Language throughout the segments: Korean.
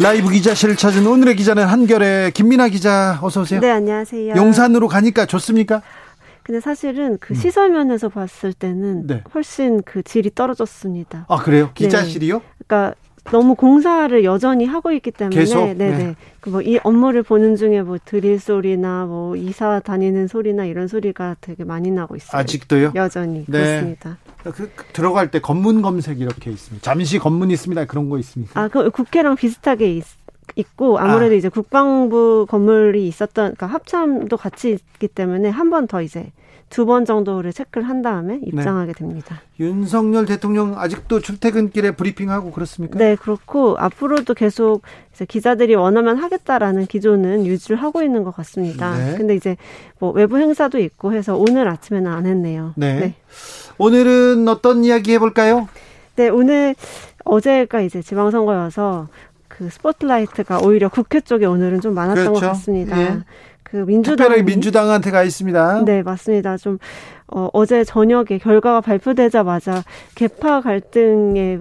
라이브 기자실을 찾은 오늘의 기자는 한겨레 김민아 기자, 어서 오세요. 네, 안녕하세요. 용산으로 가니까 좋습니까? 근데 사실은 그 시설 면에서 봤을 때는 네. 훨씬 그 질이 떨어졌습니다. 아, 그래요? 기자실이요? 네. 그러니까 너무 공사를 여전히 하고 있기 때문에 계속? 네. 그 뭐 이 업무를 보는 중에 뭐 드릴 소리나 뭐 이사 다니는 소리나 이런 소리가 되게 많이 나고 있어요. 아직도요? 여전히 네. 그렇습니다. 들어갈 때 검문 검색 이렇게 있습니다. 잠시 검문 있습니다. 그런 거 있습니까? 아, 그 국회랑 비슷하게 있고 아무래도 이제 국방부 건물이 있었던, 그러니까 합참도 같이 있기 때문에 한 번 더 이제 두 번 정도를 체크를 한 다음에 입장하게 됩니다. 윤석열 대통령 아직도 출퇴근길에 브리핑하고 그렇습니까? 네, 그렇고 앞으로도 계속 이제 기자들이 원하면 하겠다라는 기조는 유지를 하고 있는 것 같습니다. 네. 근데 이제 뭐 외부 행사도 있고 해서 오늘 아침에는 안 했네요. 네. 오늘은 어떤 이야기 해볼까요? 네, 오늘 어제가 이제 지방선거여서 그 스포트라이트가 오히려 국회 쪽에 오늘은 좀 많았던 그렇죠. 것 같습니다. 예. 그 특별히 민주당한테 가 있습니다. 네, 맞습니다. 좀 어제 저녁에 결과가 발표되자마자 계파 갈등의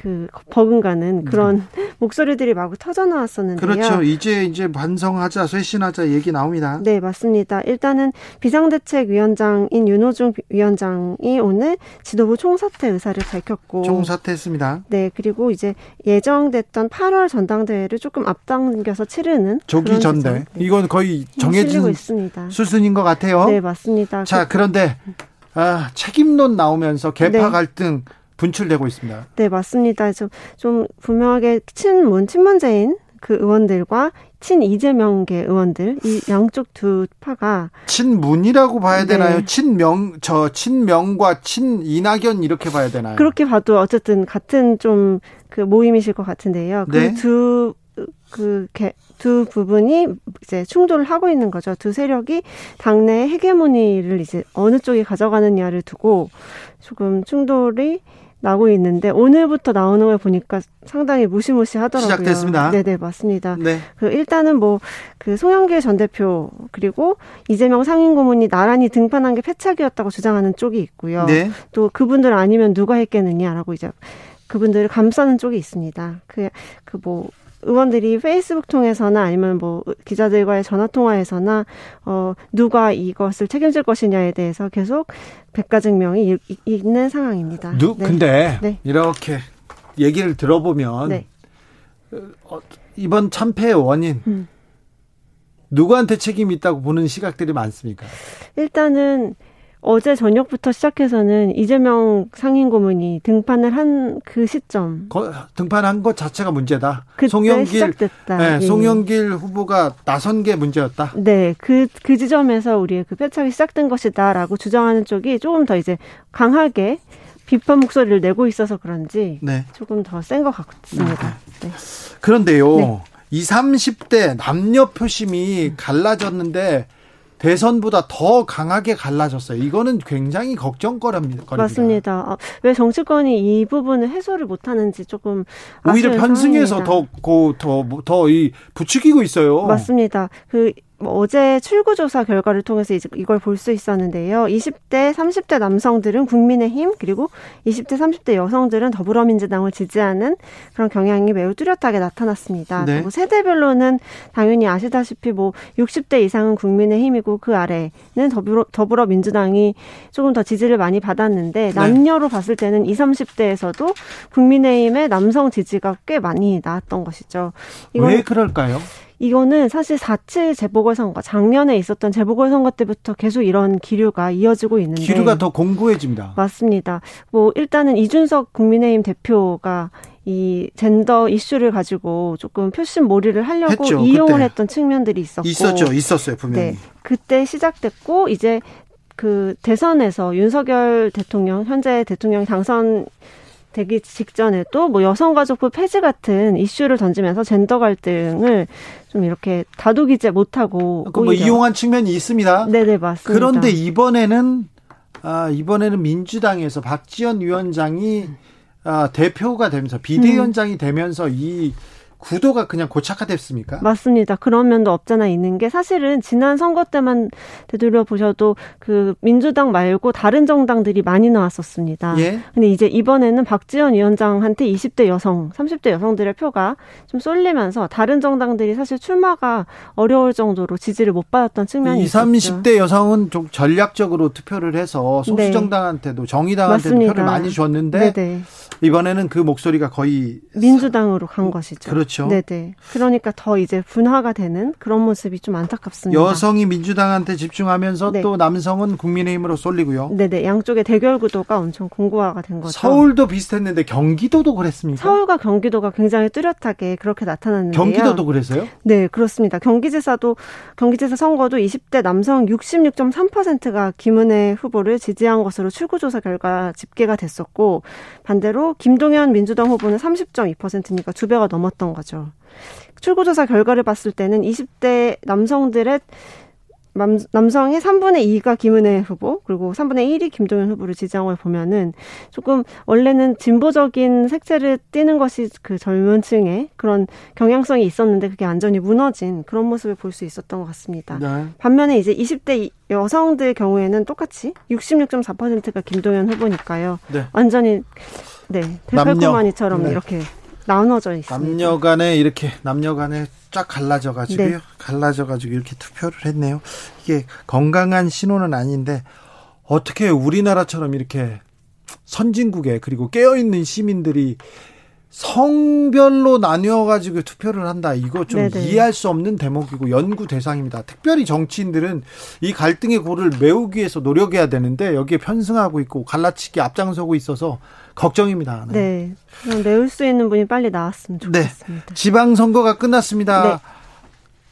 그 버금가는 그런 목소리들이 마구 터져 나왔었는데요. 그렇죠. 이제 반성하자, 쇄신하자 얘기 나옵니다. 네, 맞습니다. 일단은 비상대책위원장인 윤호중 위원장이 오늘 지도부 총사퇴 의사를 밝혔고, 총사퇴했습니다. 네, 그리고 이제 예정됐던 8월 전당대회를 조금 앞당겨서 치르는 조기 전대. 네. 이건 거의 정해진 수순인 것 같아요. 네, 맞습니다. 자, 그런데 책임론 나오면서 계파 갈등 분출되고 있습니다. 네, 맞습니다. 좀 분명하게 친문재인 그 의원들과 친 이재명계 의원들, 이 양쪽 두 파가 친문이라고 봐야 되나요? 친명과 친 이낙연 이렇게 봐야 되나요? 그렇게 봐도 어쨌든 같은 좀 그 모임이실 것 같은데요. 네. 두 부분이 이제 충돌을 하고 있는 거죠. 두 세력이 당내 헤게모니를 이제 어느 쪽이 가져가느냐를 두고 조금 충돌이 나고 있는데, 오늘부터 나오는 걸 보니까 상당히 무시무시하더라고요. 시작됐습니다. 네네, 맞습니다. 네. 일단은 그 송영길 전 대표 그리고 이재명 상임고문이 나란히 등판한 게 패착이었다고 주장하는 쪽이 있고요. 네. 또 그분들 아니면 누가 했겠느냐라고 이제 그분들을 감싸는 쪽이 있습니다. 의원들이 페이스북 통해서나 아니면 기자들과의 전화 통화에서나 누가 이것을 책임질 것이냐에 대해서 계속 백가증명이 있는 상황입니다. 이렇게 얘기를 들어보면 이번 참패의 원인 누구한테 책임이 있다고 보는 시각들이 많습니까? 일단은 어제 저녁부터 시작해서는 이재명 상임고문이 등판을 한 그 시점, 등판한 것 자체가 문제다. 그때 시작됐다. 송영길 후보가 나선 게 문제였다. 네, 그 지점에서 우리의 그 패착이 시작된 것이다라고 주장하는 쪽이 조금 더 이제 강하게 비판 목소리를 내고 있어서 그런지 조금 더 센 것 같습니다. 네. 그런데요, 20, 30대 남녀 표심이 갈라졌는데 대선보다 더 강하게 갈라졌어요. 이거는 굉장히 걱정거리입니다. 맞습니다. 왜 정치권이 이 부분을 해소를 못하는지 조금 오히려 편승해서 더 부추기고 있어요. 맞습니다. 어제 출구조사 결과를 통해서 이걸 볼 수 있었는데요. 20대, 30대 남성들은 국민의힘, 그리고 20대, 30대 여성들은 더불어민주당을 지지하는 그런 경향이 매우 뚜렷하게 나타났습니다. 네. 그리고 세대별로는 당연히 아시다시피 60대 이상은 국민의힘이고 그 아래는 더불어민주당이 조금 더 지지를 많이 받았는데, 남녀로 봤을 때는 20, 30대에서도 국민의힘의 남성 지지가 꽤 많이 나왔던 것이죠. 왜 그럴까요? 이거는 사실 4.7 재보궐선거, 작년에 있었던 재보궐선거 때부터 계속 이런 기류가 이어지고 있는데, 기류가 더 공고해집니다. 맞습니다. 일단은 이준석 국민의힘 대표가 이 젠더 이슈를 가지고 조금 표심 몰이를 하려고 이용을 했던 측면들이 있었고, 있었어요, 분명히. 네, 그때 시작됐고, 이제 그 대선에서 윤석열 대통령, 현재 대통령 당선 되기 직전에도 뭐 여성가족부 폐지 같은 이슈를 던지면서 젠더 갈등을 좀 이렇게 다독이지 못하고 뭐 이용한 측면이 있습니다. 네네 맞습니다. 그런데 이번에는 민주당에서 박지원 위원장이 대표가 되면서 비대위원장이 되면서 이 구도가 그냥 고착화됐습니까? 맞습니다. 그런 면도 없잖아 있는 게 사실은 지난 선거 때만 되돌려보셔도 그 민주당 말고 다른 정당들이 많이 나왔었습니다. 예? 근데 이제 이번에는 박지원 위원장한테 20대 여성, 30대 여성들의 표가 좀 쏠리면서 다른 정당들이 사실 출마가 어려울 정도로 지지를 못 받았던 측면이 있었죠. 20, 30대 여성은 좀 전략적으로 투표를 해서 소수 정당한테도 정의당한테도 맞습니다. 표를 많이 줬는데 네네. 이번에는 그 목소리가 거의 민주당으로 간 것이죠. 그렇죠. 네네. 그러니까 더 이제 분화가 되는 그런 모습이 좀 안타깝습니다. 여성이 민주당한테 집중하면서 네. 또 남성은 국민의힘으로 쏠리고요. 네네. 양쪽의 대결 구도가 엄청 공고화가 된 거죠. 서울도 비슷했는데 경기도도 그랬습니까? 서울과 경기도가 굉장히 뚜렷하게 그렇게 나타났는데요. 경기도도 그랬어요? 네, 그렇습니다. 경기지사 선거도 20대 남성 66.3%가 김은혜 후보를 지지한 것으로 출구조사 결과 집계가 됐었고 반대로 김동연 민주당 후보는 30.2%니까 2배가 넘었던 거죠. 출구조사 결과를 봤을 때는 20대 남성의 3분의 2가 김은혜 후보 그리고 3분의 1이 김동연 후보를 지지한 걸 보면은 조금 원래는 진보적인 색채를 띠는 것이 그 젊은 층의 그런 경향성이 있었는데 그게 완전히 무너진 그런 모습을 볼 수 있었던 것 같습니다. 네. 반면에 이제 20대 여성들 경우에는 똑같이 66.4%가 김동연 후보니까요. 네. 완전히 네, 대팔코마니처럼 네. 이렇게 나눠져 있습니다. 남녀 간에 쫙 갈라져가지고요. 네. 갈라져가지고 이렇게 투표를 했네요. 이게 건강한 신호는 아닌데 어떻게 우리나라처럼 이렇게 선진국에 그리고 깨어있는 시민들이 성별로 나뉘어가지고 투표를 한다. 이거 좀 네네. 이해할 수 없는 대목이고 연구 대상입니다. 특별히 정치인들은 이 갈등의 골을 메우기 위해서 노력해야 되는데 여기에 편승하고 있고 갈라치기 앞장서고 있어서 걱정입니다. 네. 그럼 메울 수 있는 분이 빨리 나왔으면 좋겠습니다. 네. 지방선거가 끝났습니다. 네.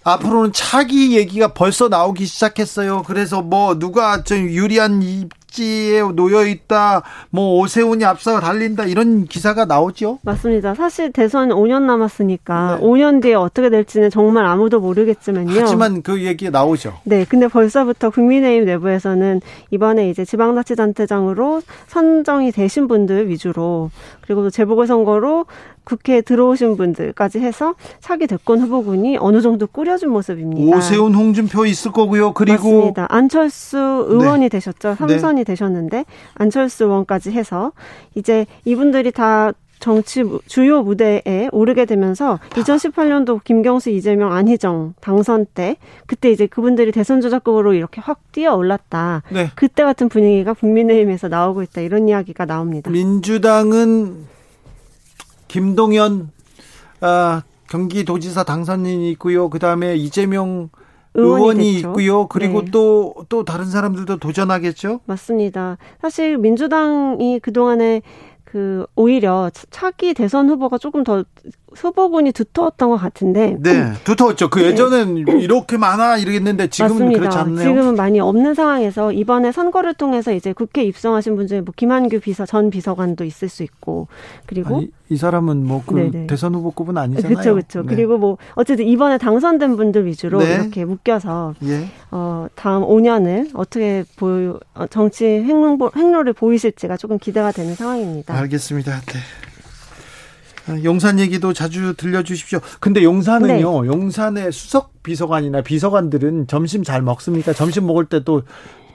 앞으로는 차기 얘기가 벌써 나오기 시작했어요. 그래서 뭐 누가 좀 유리한 입지에 놓여있다. 뭐 오세훈이 앞서 달린다. 이런 기사가 나오죠. 맞습니다. 사실 대선 5년 남았으니까 네. 5년 뒤에 어떻게 될지는 정말 아무도 모르겠지만요. 하지만 그 얘기 나오죠. 네. 근데 벌써부터 국민의힘 내부에서는 이번에 이제 지방자치단체장으로 선정이 되신 분들 위주로 그리고 재보궐선거로 국회에 들어오신 분들까지 해서 차기 대권 후보군이 어느 정도 꾸려준 모습입니다. 오세훈, 홍준표 있을 거고요. 그리고 맞습니다. 안철수 의원이 네. 되셨죠. 3선이 네. 되셨는데 안철수 의원까지 해서 이제 이분들이 다 정치 주요 무대에 오르게 되면서 2018년도 김경수, 이재명, 안희정 당선 때 그때 이제 그분들이 대선 주자급으로 이렇게 확 뛰어올랐다. 네. 그때 같은 분위기가 국민의힘에서 나오고 있다. 이런 이야기가 나옵니다. 민주당은 김동연 경기도지사 당선인이 있고요. 그다음에 이재명 의원이 있고요. 그리고 또 다른 사람들도 도전하겠죠. 맞습니다. 사실 민주당이 그동안에 그 오히려 차기 대선 후보가 조금 더 후보군이 두터웠던 것 같은데 네 두터웠죠. 그 예전엔 네. 이렇게 많아 이랬는데 지금은 맞습니다. 그렇지 않네요. 지금은 많이 없는 상황에서 이번에 선거를 통해서 이제 국회 입성하신 분 중에 뭐 김한규 전 비서관도 있을 수 있고 그리고 아니, 이 사람은 뭐 그 대선 후보급은 아니잖아요. 그렇죠, 그렇죠. 네. 그리고 뭐 어쨌든 이번에 당선된 분들 위주로 네. 이렇게 묶여서 예. 다음 5년을 어떻게 정치 행로를 보이실지가 조금 기대가 되는 상황입니다. 알겠습니다. 네. 용산 얘기도 자주 들려주십시오. 근데 용산은요. 네. 용산의 수석 비서관이나 비서관들은 점심 잘 먹습니까? 점심 먹을 때도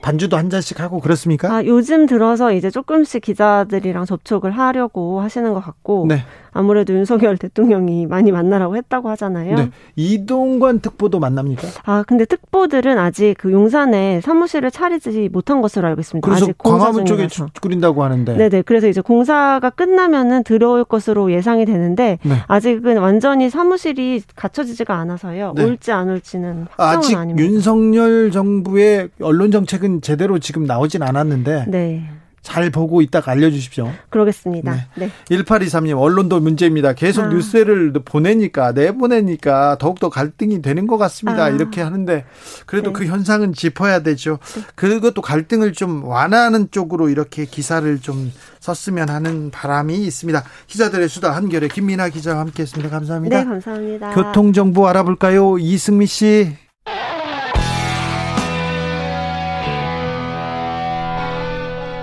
반주도 한 잔씩 하고 그렇습니까? 아, 요즘 들어서 이제 조금씩 기자들이랑 접촉을 하려고 하시는 것 같고 네. 아무래도 윤석열 대통령이 많이 만나라고 했다고 하잖아요. 네. 이동관 특보도 만납니까? 아, 근데 특보들은 아직 그 용산에 사무실을 차리지 못한 것으로 알고 있습니다. 그래서 아직 광화문 쪽에 꾸린다고 하는데. 네네. 그래서 이제 공사가 끝나면은 들어올 것으로 예상이 되는데 네. 아직은 완전히 사무실이 갖춰지지가 않아서요. 네. 올지 안 올지는 확정은 아직 아닙니다. 아직 윤석열 정부의 언론 정책은 제대로 지금 나오진 않았는데 네. 잘 보고 이따가 알려주십시오. 그러겠습니다. 네. 네. 1823님, 언론도 문제입니다. 계속 뉴스를 보내니까, 내보내니까 더욱더 갈등이 되는 것 같습니다. 이렇게 하는데, 그래도 네. 그 현상은 짚어야 되죠. 네. 그것도 갈등을 좀 완화하는 쪽으로 이렇게 기사를 좀 썼으면 하는 바람이 있습니다. 기자들의 수다 한겨레 김민아 기자와 함께했습니다. 감사합니다. 네, 감사합니다. 교통정보 알아볼까요? 이승미 씨.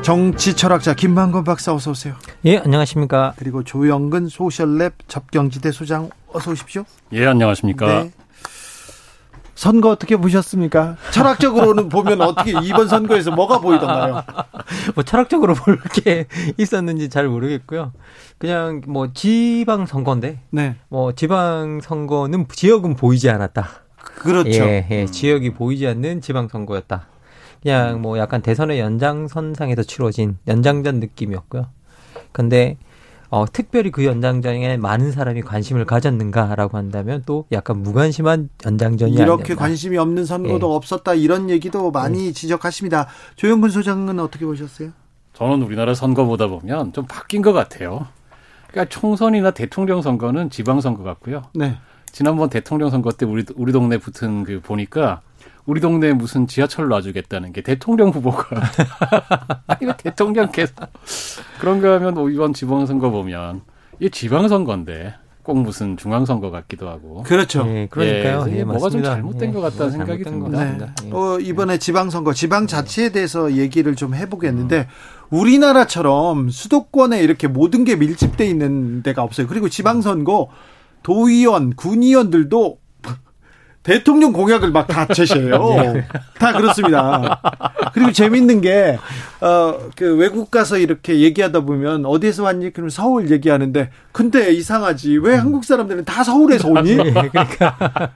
정치 철학자 김방건 박사 어서 오세요. 예, 안녕하십니까. 그리고 조영근 소셜랩 접경지대 소장 어서 오십시오. 예, 안녕하십니까. 네. 선거 어떻게 보셨습니까? 철학적으로는 보면 어떻게 이번 선거에서 뭐가 보이던가요? 뭐 철학적으로 볼 게 있었는지 잘 모르겠고요. 그냥 뭐 지방 선거인데, 네. 뭐 지방 선거는 지역은 보이지 않았다. 그렇죠. 예, 예, 지역이 보이지 않는 지방 선거였다. 그냥 뭐 약간 대선의 연장선상에서 치러진 연장전 느낌이었고요. 근데 특별히 그 연장전에 많은 사람이 관심을 가졌는가라고 한다면 또 약간 무관심한 연장전이 아니었나. 이렇게 관심이 없는 선거도 예. 없었다 이런 얘기도 많이 지적하십니다. 조영근 소장은 어떻게 보셨어요? 저는 우리나라 선거보다 보면 좀 바뀐 것 같아요. 그러니까 총선이나 대통령 선거는 지방선거 같고요. 네. 지난번 대통령 선거 때 우리 동네 붙은 그 보니까 우리 동네에 무슨 지하철 놔주겠다는 게 대통령 후보가 아니면 대통령께서 그런가 하면 이번 지방선거 보면 이게 지방선거인데 꼭 무슨 중앙선거 같기도 하고. 그렇죠. 예, 그러니까요. 예, 뭐가 좀 잘못된 것 같다는 생각이 듭니다. 네. 이번에 지방선거 지방자치에 대해서 얘기를 좀 해보겠는데 우리나라처럼 수도권에 이렇게 모든 게 밀집돼 있는 데가 없어요. 그리고 지방선거 도의원 군의원들도 대통령 공약을 막 다 제시해요. 다 그렇습니다. 그리고 재밌는 게 그 외국 가서 이렇게 얘기하다 보면 어디에서 왔니? 그럼 서울 얘기하는데 근데 이상하지 왜 한국 사람들은 다 서울에서 오니? 그러니까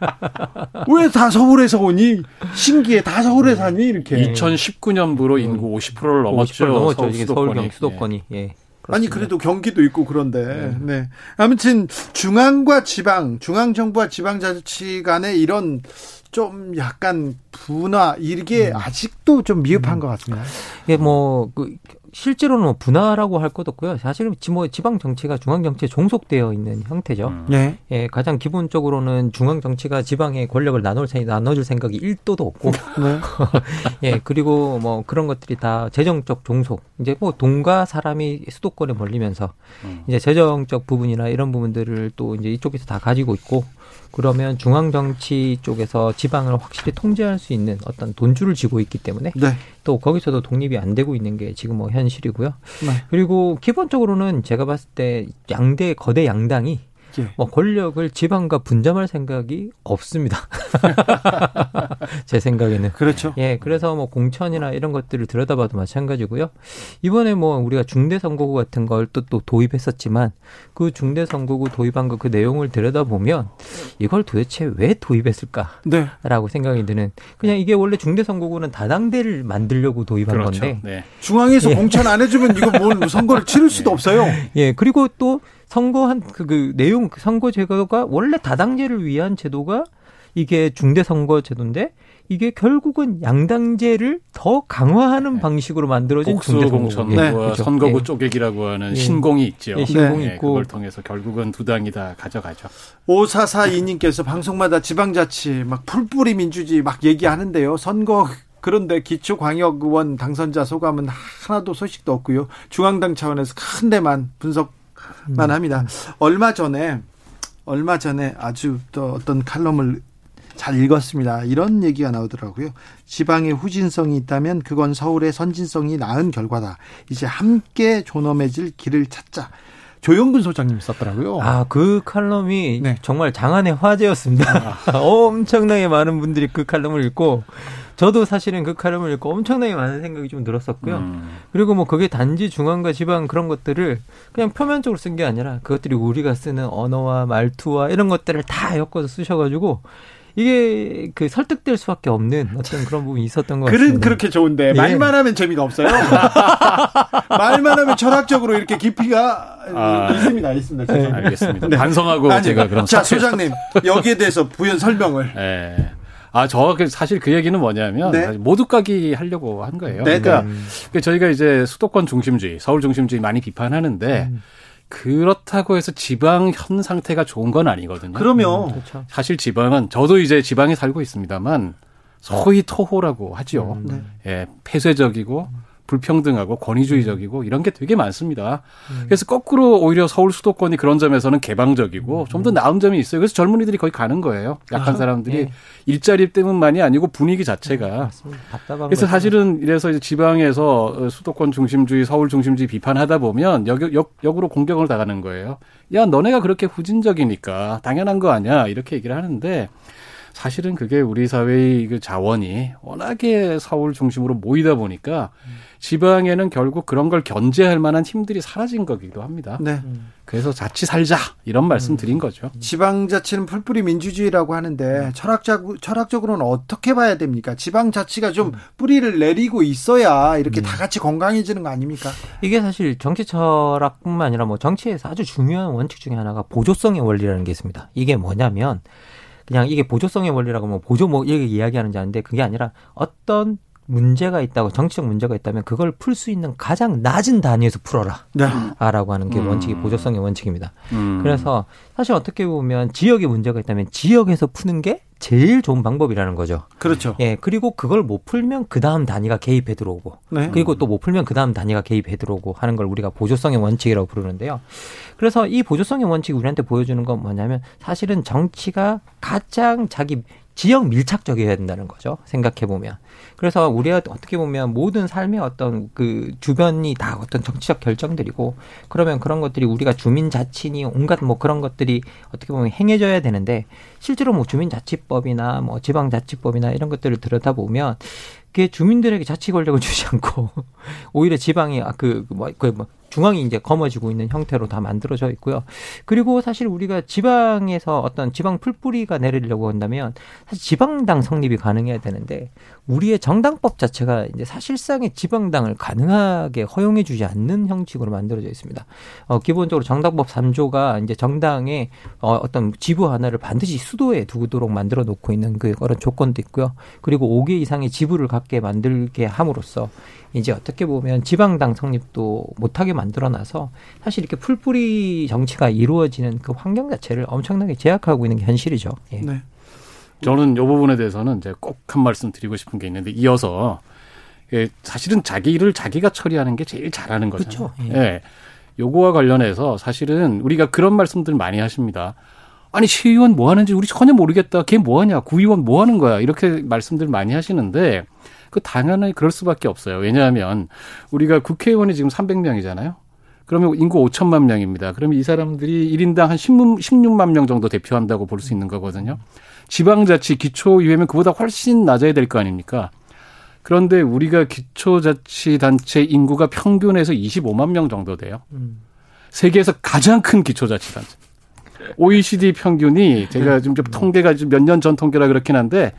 왜 다 서울에서 오니? 신기해 다 서울에 사니 이렇게. 2019년부로 인구 50%를 넘었죠. 50% 넘었죠. 이게 서울 수도권이. 예. 그렇습니다. 아니 그래도 경기도 있고 그런데 네. 아무튼 중앙과 지방, 중앙 정부와 지방자치 간의 이런 좀 약간 분화 이게 아직도 좀 미흡한 것 같습니다. 이게 실제로는 분화라고 할 것도 없고요. 사실은 지방 정치가 중앙 정치에 종속되어 있는 형태죠. 네. 예, 가장 기본적으로는 중앙 정치가 지방의 권력을 나눠줄 생각이 1도도 없고, 네. 예, 그리고 그런 것들이 다 재정적 종속. 이제 돈과 사람이 수도권에 몰리면서 이제 재정적 부분이나 이런 부분들을 또 이제 이쪽에서 다 가지고 있고. 그러면 중앙 정치 쪽에서 지방을 확실히 통제할 수 있는 어떤 돈줄을 쥐고 있기 때문에 네. 또 거기서도 독립이 안 되고 있는 게 지금 현실이고요. 네. 그리고 기본적으로는 제가 봤을 때 거대 양당이 예. 권력을 지방과 분점할 생각이 없습니다. 제 생각에는. 그렇죠. 예, 그래서 공천이나 이런 것들을 들여다봐도 마찬가지고요. 이번에 우리가 중대선거구 같은 걸 또 도입했었지만 그 중대선거구 도입한 그 내용을 들여다보면 이걸 도대체 왜 도입했을까라고 네. 생각이 드는. 그냥 이게 원래 중대선거구는 다당대를 만들려고 도입한 그렇죠. 건데. 네. 중앙에서 예. 공천 안 해주면 이거 선거를 치를 수도 네. 없어요. 예, 그리고 또 선거한 그 내용 선거 제도가 원래 다당제를 위한 제도가 이게 중대선거 제도인데 이게 결국은 양당제를 더 강화하는 방식으로 만들어진 중대선거구와 네. 그렇죠. 선거구 네. 쪼개기라고 하는 네. 신공이 있죠. 네. 신공이 네. 있고 그걸 통해서 결국은 두 당이 다 가져가죠. 5442님께서 방송마다 지방자치 막 풀뿌리 민주주의 막 얘기하는데요. 선거 그런데 기초광역의원 당선자 소감은 하나도 소식도 없고요. 중앙당 차원에서 큰 데만 분석만 합니다. 얼마 전에 아주 또 어떤 칼럼을 잘 읽었습니다. 이런 얘기가 나오더라고요. 지방에 후진성이 있다면 그건 서울의 선진성이 나은 결과다. 이제 함께 존엄해질 길을 찾자. 조영근 소장님이 썼더라고요. 아, 그 칼럼이 네. 정말 장안의 화제였습니다. 아. 엄청나게 많은 분들이 그 칼럼을 읽고 저도 사실은 그 칼럼을 읽고 엄청나게 많은 생각이 좀 들었었고요. 그리고 뭐 그게 단지 중앙과 지방 그런 것들을 그냥 표면적으로 쓴 게 아니라 그것들이 우리가 쓰는 언어와 말투와 이런 것들을 다 엮어서 쓰셔가지고 이게 그 설득될 수밖에 없는 어떤 그런 부분이 있었던 것 같습니다. 글은 그렇게 좋은데 예. 말만 하면 재미가 없어요. 말만 하면 철학적으로 이렇게 깊이가 있습니다. 네. 알겠습니다. 네. 반성하고 아니, 제가 그럼 자 소장님 여기에 대해서 부연 설명을. 네. 아, 저 사실 그 얘기는 뭐냐면 네. 모두까기 하려고 한 거예요. 네. 그러니까 저희가 이제 수도권 중심주의, 서울 중심주의 많이 비판하는데. 그렇다고 해서 지방 현 상태가 좋은 건 아니거든요. 그럼요. 그렇죠. 사실 지방은 저도 이제 지방에 살고 있습니다만 소위 토호라고 하죠. 예, 폐쇄적이고 불평등하고 권위주의적이고 이런 게 되게 많습니다. 그래서 거꾸로 오히려 서울 수도권이 그런 점에서는 개방적이고 좀 더 나은 점이 있어요. 그래서 젊은이들이 거기 가는 거예요. 약한 사람들이 네. 일자리 때문만이 아니고 분위기 자체가. 답답한 그래서 사실은 이래서 이제 지방에서 수도권 중심주의, 서울 중심주의 비판하다 보면 역으로 공격을 당하는 거예요. 야, 너네가 그렇게 후진적이니까 당연한 거 아니야 이렇게 얘기를 하는데 사실은 그게 우리 사회의 그 자원이 워낙에 서울 중심으로 모이다 보니까 지방에는 결국 그런 걸 견제할 만한 힘들이 사라진 거기도 합니다. 네. 그래서 자치 살자 이런 말씀 드린 거죠. 지방자치는 풀뿌리 민주주의라고 하는데 철학적으로는 어떻게 봐야 됩니까? 지방자치가 좀 뿌리를 내리고 있어야 이렇게 다 같이 건강해지는 거 아닙니까? 이게 사실 정치 철학뿐만 아니라 뭐 정치에서 아주 중요한 원칙 중에 하나가 보조성의 원리라는 게 있습니다. 이게 뭐냐면 그냥 이게 보조성의 원리라고 뭐 보조 뭐 이렇게 이야기하는지 아는데 그게 아니라 어떤 문제가 있다고 정치적 문제가 있다면 그걸 풀 수 있는 가장 낮은 단위에서 풀어라 네. 라고 하는 게 원칙이 보조성의 원칙입니다. 그래서 사실 어떻게 보면 지역에 문제가 있다면 지역에서 푸는 게 제일 좋은 방법이라는 거죠. 그렇죠. 예, 그리고 그걸 못 풀면 그 다음 단위가 개입해 들어오고 네. 그리고 또 못 풀면 그 다음 단위가 개입해 들어오고 하는 걸 우리가 보조성의 원칙이라고 부르는데요. 그래서 이 보조성의 원칙이 우리한테 보여주는 건 뭐냐면 사실은 정치가 가장 자기 지역 밀착적이어야 된다는 거죠. 생각해보면. 그래서 우리가 어떻게 보면 모든 삶의 어떤 그 주변이 다 어떤 정치적 결정들이고 그러면 그런 것들이 우리가 주민자치니 온갖 뭐 그런 것들이 어떻게 보면 행해져야 되는데 실제로 뭐 주민자치법이나 뭐 지방자치법이나 이런 것들을 들여다보면 그게 주민들에게 자치 권력을 주지 않고 오히려 지방이 중앙이 이제 검어지고 있는 형태로 다 만들어져 있고요. 그리고 사실 우리가 지방에서 어떤 지방 풀뿌리가 내리려고 한다면 사실 지방당 성립이 가능해야 되는데 우리의 정당법 자체가 이제 사실상의 지방당을 가능하게 허용해주지 않는 형식으로 만들어져 있습니다. 기본적으로 정당법 3조가 이제 정당의 어떤 지부 하나를 반드시 수도에 두도록 만들어 놓고 있는 그런 조건도 있고요. 그리고 5개 이상의 지부를 갖게 만들게 함으로써 이제 어떻게 보면 지방당 성립도 못하게 만들어놔서 사실 이렇게 풀뿌리 정치가 이루어지는 그 환경 자체를 엄청나게 제약하고 있는 게 현실이죠. 예. 네. 저는 이 부분에 대해서는 이제 꼭 한 말씀 드리고 싶은 게 있는데 이어서 예, 사실은 자기 일을 자기가 처리하는 게 제일 잘하는 거잖아요. 그렇죠. 예. 예. 요거와 관련해서 사실은 우리가 그런 말씀들 많이 하십니다. 아니 시의원 뭐 하는지 우리 전혀 모르겠다. 걔 뭐 하냐. 구의원 뭐 하는 거야. 이렇게 말씀들 많이 하시는데 당연히 그럴 수밖에 없어요. 왜냐하면 우리가 국회의원이 지금 300명이잖아요. 그러면 인구 5천만 명입니다. 그러면 이 사람들이 1인당 한 16만 명 정도 대표한다고 볼 수 있는 거거든요. 지방자치 기초의회면 그보다 훨씬 낮아야 될 거 아닙니까? 그런데 우리가 기초자치단체 인구가 평균에서 25만 명 정도 돼요. 세계에서 가장 큰 기초자치단체. OECD 평균이 제가 좀 통계가 몇 년 전 통계라 그렇긴 한데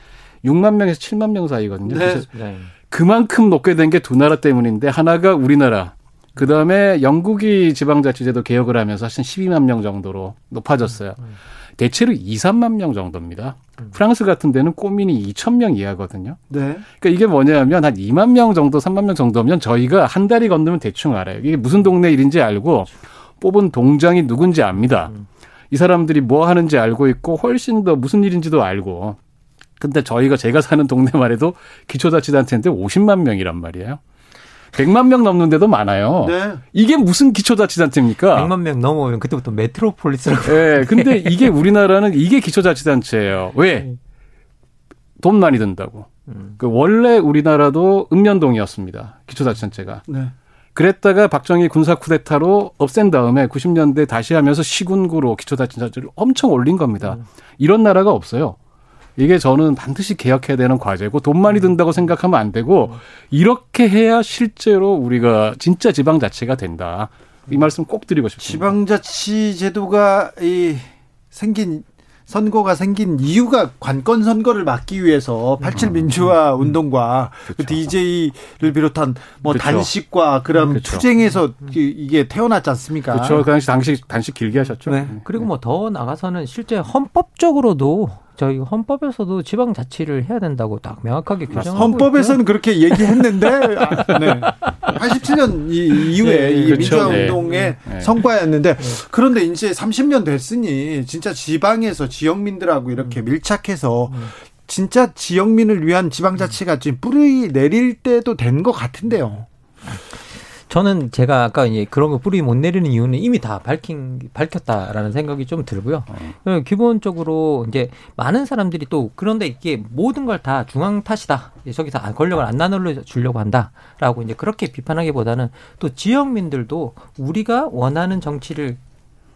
6만 명에서 7만 명 사이거든요. 네. 네. 그만큼 높게 된 게 두 나라 때문인데 하나가 우리나라. 그다음에 영국이 지방자치제도 개혁을 하면서 사실 12만 명 정도로 높아졌어요. 대체로 2, 3만 명 정도입니다. 프랑스 같은 데는 꼬민이 2천 명 이하거든요. 네. 그러니까 이게 뭐냐면 한 2만 명 정도, 3만 명 정도면 저희가 한 달이 건너면 대충 알아요. 이게 무슨 동네 일인지 알고 뽑은 동장이 누군지 압니다. 이 사람들이 뭐 하는지 알고 있고 훨씬 더 무슨 일인지도 알고. 근데 제가 사는 동네만 해도 기초자치단체인데 50만 명이란 말이에요. 100만 명 넘는 데도 많아요. 네. 이게 무슨 기초자치단체입니까? 100만 명 넘어오면 그때부터 메트로폴리스라고. 네. 근데 이게 우리나라는 이게 기초자치단체예요. 왜? 돈 많이 든다고. 원래 우리나라도 읍면동이었습니다. 기초자치단체가. 네. 그랬다가 박정희 군사 쿠데타로 없앤 다음에 90년대 다시 하면서 시군구로 기초자치자치를 엄청 올린 겁니다. 이런 나라가 없어요. 이게 저는 반드시 개혁해야 되는 과제고 돈 많이 든다고 생각하면 안 되고 이렇게 해야 실제로 우리가 진짜 지방자치가 된다. 이 말씀 꼭 드리고 싶습니다. 지방자치 제도가 생긴 선거가 생긴 이유가 관권 선거를 막기 위해서 87 민주화 운동과 그렇죠. DJ를 비롯한 뭐 그렇죠. 단식과 그런 그렇죠. 투쟁에서 이게 태어났지 않습니까? 그렇죠. 단식 길게 하셨죠. 네. 그리고 뭐 더 나가서는 실제 헌법적으로도 저희 헌법에서도 지방자치를 해야 된다고 딱 명확하게 규정하고 헌법에서는 있고요. 그렇게 얘기했는데 네. 87년 이후에 네, 이 그렇죠. 민주화운동의 네. 성과였는데 네. 그런데 이제 30년 됐으니 진짜 지방에서 지역민들하고 이렇게 밀착해서 진짜 지역민을 위한 지방자치가 지금 뿌리 내릴 때도 된 것 같은데요. 저는 제가 아까 이제 그런 거 뿌리 못 내리는 이유는 이미 다 밝혔다라는 생각이 좀 들고요. 기본적으로 이제 많은 사람들이 또 그런데 이게 모든 걸 다 중앙 탓이다. 저기서 권력을 안 나눠 주려고 한다라고 이제 그렇게 비판하기보다는 또 지역민들도 우리가 원하는 정치를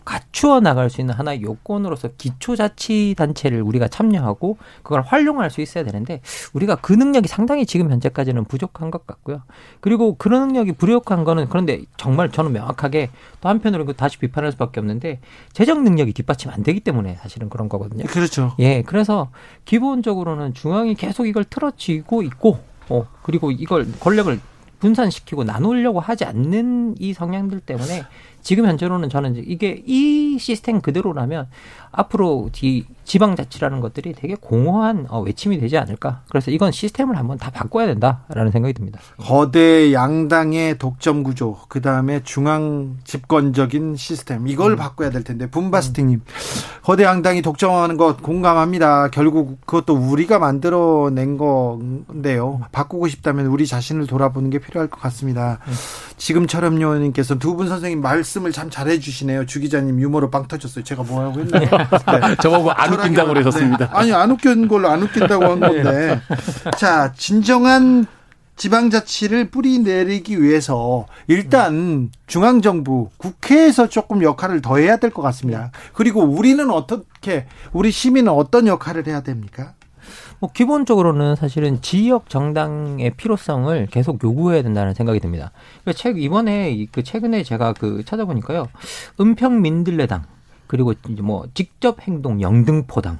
갖추어 나갈 수 있는 하나의 요건으로서 기초자치단체를 우리가 참여하고 그걸 활용할 수 있어야 되는데 우리가 그 능력이 상당히 지금 현재까지는 부족한 것 같고요. 그리고 그런 능력이 부족한 거는 그런데 정말 저는 명확하게 또 한편으로 다시 비판할 수밖에 없는데 재정 능력이 뒷받침 안 되기 때문에 사실은 그런 거거든요. 그렇죠. 예, 그래서 기본적으로는 중앙이 계속 이걸 틀어쥐고 있고 그리고 이걸 권력을 분산시키고 나누려고 하지 않는 이 성향들 때문에 지금 현재로는 저는 이게 이 시스템 그대로라면 앞으로 지방자치라는 것들이 되게 공허한 외침이 되지 않을까. 그래서 이건 시스템을 한번 다 바꿔야 된다라는 생각이 듭니다. 거대 양당의 독점 구조, 그다음에 중앙 집권적인 시스템. 이걸 바꿔야 될 텐데. 붐바스팅님. 거대 양당이 독점하는 것 공감합니다. 결국 그것도 우리가 만들어낸 건데요. 바꾸고 싶다면 우리 자신을 돌아보는 게 필요할 것 같습니다. 지금처럼요 님께서 두 분 선생님 말씀을 참 잘해 주시네요. 주 기자님 유머로 빵 터졌어요. 제가 뭐라고 했나요? 네. 저보고 안 웃긴다고 그러셨습니다. 네. 아니 안 웃긴 걸로 안 웃긴다고 한 건데 자 진정한 지방자치를 뿌리 내리기 위해서 일단 중앙정부 국회에서 조금 역할을 더 해야 될 것 같습니다. 그리고 우리는 어떻게 우리 시민은 어떤 역할을 해야 됩니까? 뭐 기본적으로는 사실은 지역 정당의 필요성을 계속 요구해야 된다는 생각이 듭니다. 최근에 제가 찾아보니까요, 은평민들레당 그리고 이제 뭐 직접행동영등포당,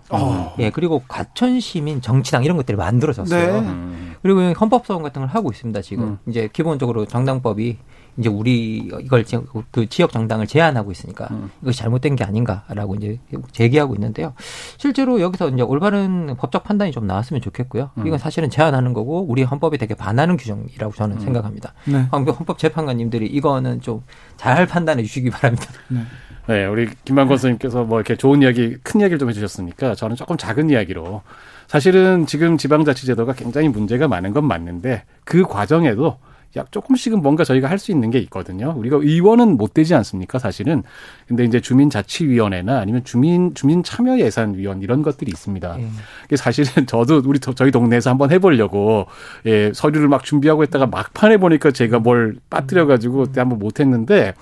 예 그리고 과천시민정치당 이런 것들이 만들어졌어요. 네. 그리고 헌법소원 같은 걸 하고 있습니다 지금. 이제 기본적으로 정당법이 이제 우리 이걸 그 지역 정당을 제한하고 있으니까 이것이 잘못된 게 아닌가라고 이제 제기하고 있는데요. 실제로 여기서 이제 올바른 법적 판단이 좀 나왔으면 좋겠고요. 이건 사실은 제한하는 거고 우리 헌법에 되게 반하는 규정이라고 저는 생각합니다. 네. 헌법 재판관님들이 이거는 좀 잘 판단해 주시기 바랍니다. 네. 네, 우리 김방건 선생님께서 뭐 이렇게 좋은 이야기, 큰 이야기를 좀 해주셨으니까 저는 조금 작은 이야기로 사실은 지금 지방자치제도가 굉장히 문제가 많은 건 맞는데 그 과정에도 약 조금씩은 뭔가 저희가 할 수 있는 게 있거든요. 우리가 의원은 못 되지 않습니까, 사실은. 근데 이제 주민자치위원회나 아니면 주민참여예산위원 이런 것들이 있습니다. 사실은 저도 저희 동네에서 한번 해보려고 서류를 막 준비하고 했다가 막판에 보니까 제가 뭘 빠뜨려가지고 그때 한번 못했는데.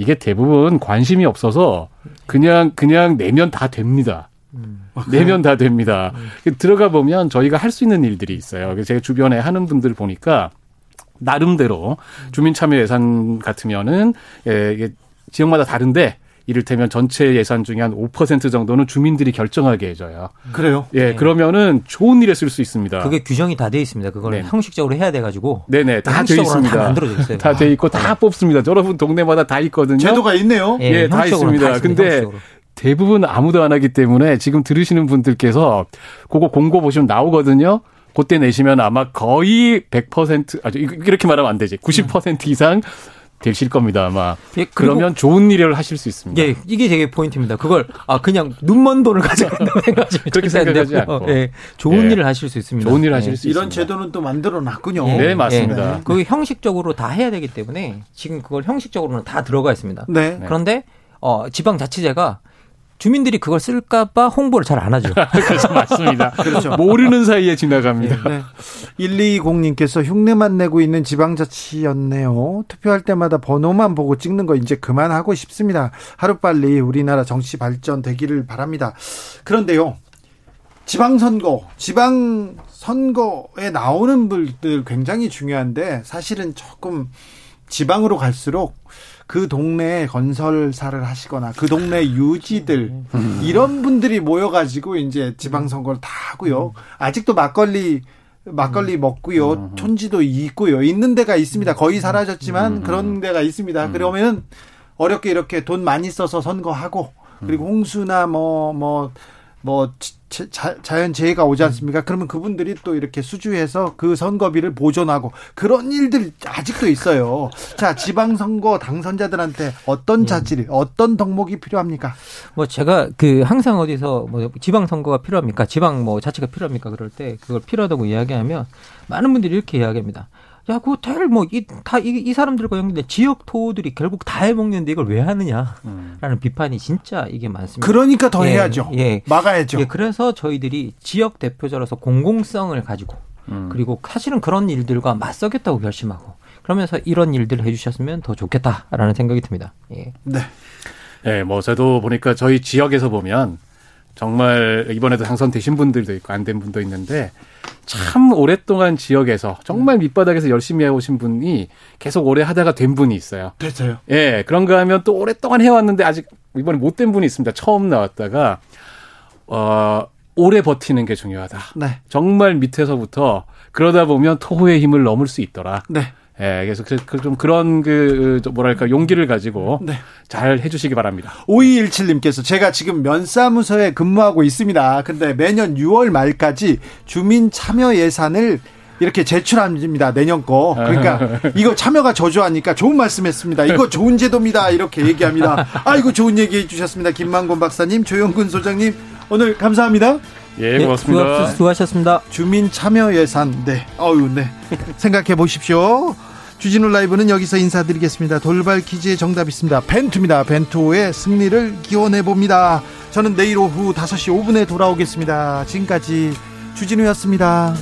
이게 대부분 관심이 없어서 그냥 내면 다 됩니다. 내면 다 됩니다. 들어가 보면 저희가 할 수 있는 일들이 있어요. 제가 주변에 하는 분들 보니까 나름대로 주민참여예산 같으면은 이게 지역마다 다른데 이를테면 전체 예산 중에 한 5% 정도는 주민들이 결정하게 해줘요. 그래요? 예, 네. 그러면은 좋은 일에 쓸 수 있습니다. 그게 규정이 다 돼 있습니다. 그걸 네. 형식적으로 해야 돼가지고. 네네, 다 돼 있습니다. 다 만들어져 있어요. 다 돼 있고 다 뽑습니다. 여러분 동네마다 다 있거든요. 제도가 있네요. 예, 네, 다 있습니다. 근데 대부분 아무도 안 하기 때문에 지금 들으시는 분들께서 그거 공고 보시면 나오거든요. 그때 내시면 아마 거의 100% 아주 이렇게 말하면 안 되지. 90% 이상. 되실 겁니다 아마. 예, 그러면 좋은 일을 하실 수 있습니다. 예, 이게 되게 포인트입니다. 그걸 그냥 눈먼 돈을 가져간다고 생각하시면 그렇게 생각하지 않고 예, 좋은 일을 하실 수 있습니다. 좋은 일을 하실 수 이런 있습니다. 제도는 또 만들어놨군요. 예, 네 맞습니다. 예, 그 형식적으로 다 해야 되기 때문에 지금 그걸 형식적으로는 다 들어가 있습니다. 네. 그런데 지방자치제가 주민들이 그걸 쓸까봐 홍보를 잘 안 하죠. 그래서 맞습니다. 그렇죠. 모르는 사이에 지나갑니다. 네, 네. 120님께서 흉내만 내고 있는 지방자치였네요. 투표할 때마다 번호만 보고 찍는 거 이제 그만하고 싶습니다. 하루빨리 우리나라 정치 발전되기를 바랍니다. 그런데요. 지방선거에 나오는 분들 굉장히 중요한데 사실은 조금 지방으로 갈수록 그 동네에 건설사를 하시거나 그 동네 유지들 이런 분들이 모여가지고 이제 지방선거를 다 하고요. 아직도 막걸리 먹고요. 촌지도 있고요. 있는 데가 있습니다. 거의 사라졌지만 그런 데가 있습니다. 그러면 어렵게 이렇게 돈 많이 써서 선거하고 그리고 홍수나 자연재해가 오지 않습니까? 그러면 그분들이 또 이렇게 수주해서 그 선거비를 보존하고 그런 일들이 아직도 있어요. 자, 지방선거 당선자들한테 어떤 자질, 어떤 덕목이 필요합니까? 뭐 제가 그 항상 어디서 뭐 지방선거가 필요합니까? 지방 뭐 자치가 필요합니까? 그럴 때 그걸 필요하다고 이야기하면 많은 분들이 이렇게 이야기합니다. 야, 그 텔 뭐 이 사람들과 연결된 지역 토호들이 결국 다 해먹는데 이걸 왜 하느냐라는 비판이 진짜 이게 많습니다. 그러니까 더 해야죠. 막아야죠. 그래서 저희들이 지역 대표자로서 공공성을 가지고 그리고 사실은 그런 일들과 맞서겠다고 결심하고 그러면서 이런 일들을 해주셨으면 더 좋겠다라는 생각이 듭니다. 예. 네. 예, 뭐 저도 보니까 저희 지역에서 보면 정말 이번에도 당선되신 분들도 있고 안 된 분도 있는데 참 오랫동안 지역에서 정말 밑바닥에서 열심히 해오신 분이 계속 오래 하다가 된 분이 있어요. 됐어요. 예, 그런가 하면 또 오랫동안 해왔는데 아직 이번에 못 된 분이 있습니다. 처음 나왔다가 오래 버티는 게 중요하다. 네. 정말 밑에서부터 그러다 보면 토호의 힘을 넘을 수 있더라. 네. 예, 그래서 좀 그런 용기를 가지고 네. 잘 해주시기 바랍니다. 5217님께서 제가 지금 면사무소에 근무하고 있습니다. 근데 매년 6월 말까지 주민 참여 예산을 이렇게 제출합니다. 내년 거. 그러니까 이거 참여가 저조하니까 좋은 말씀했습니다. 이거 좋은 제도입니다. 이렇게 얘기합니다. 아이고 좋은 얘기해 주셨습니다. 김만곤 박사님, 조영근 소장님 오늘 감사합니다. 예, 고맙습니다. 네, 수고하셨습니다. 주민 참여 예산. 네. 생각해 보십시오. 주진우 라이브는 여기서 인사드리겠습니다. 돌발 퀴즈의 정답 있습니다. 벤투입니다. 벤투의 승리를 기원해봅니다. 저는 내일 오후 5시 5분에 돌아오겠습니다. 지금까지 주진우였습니다.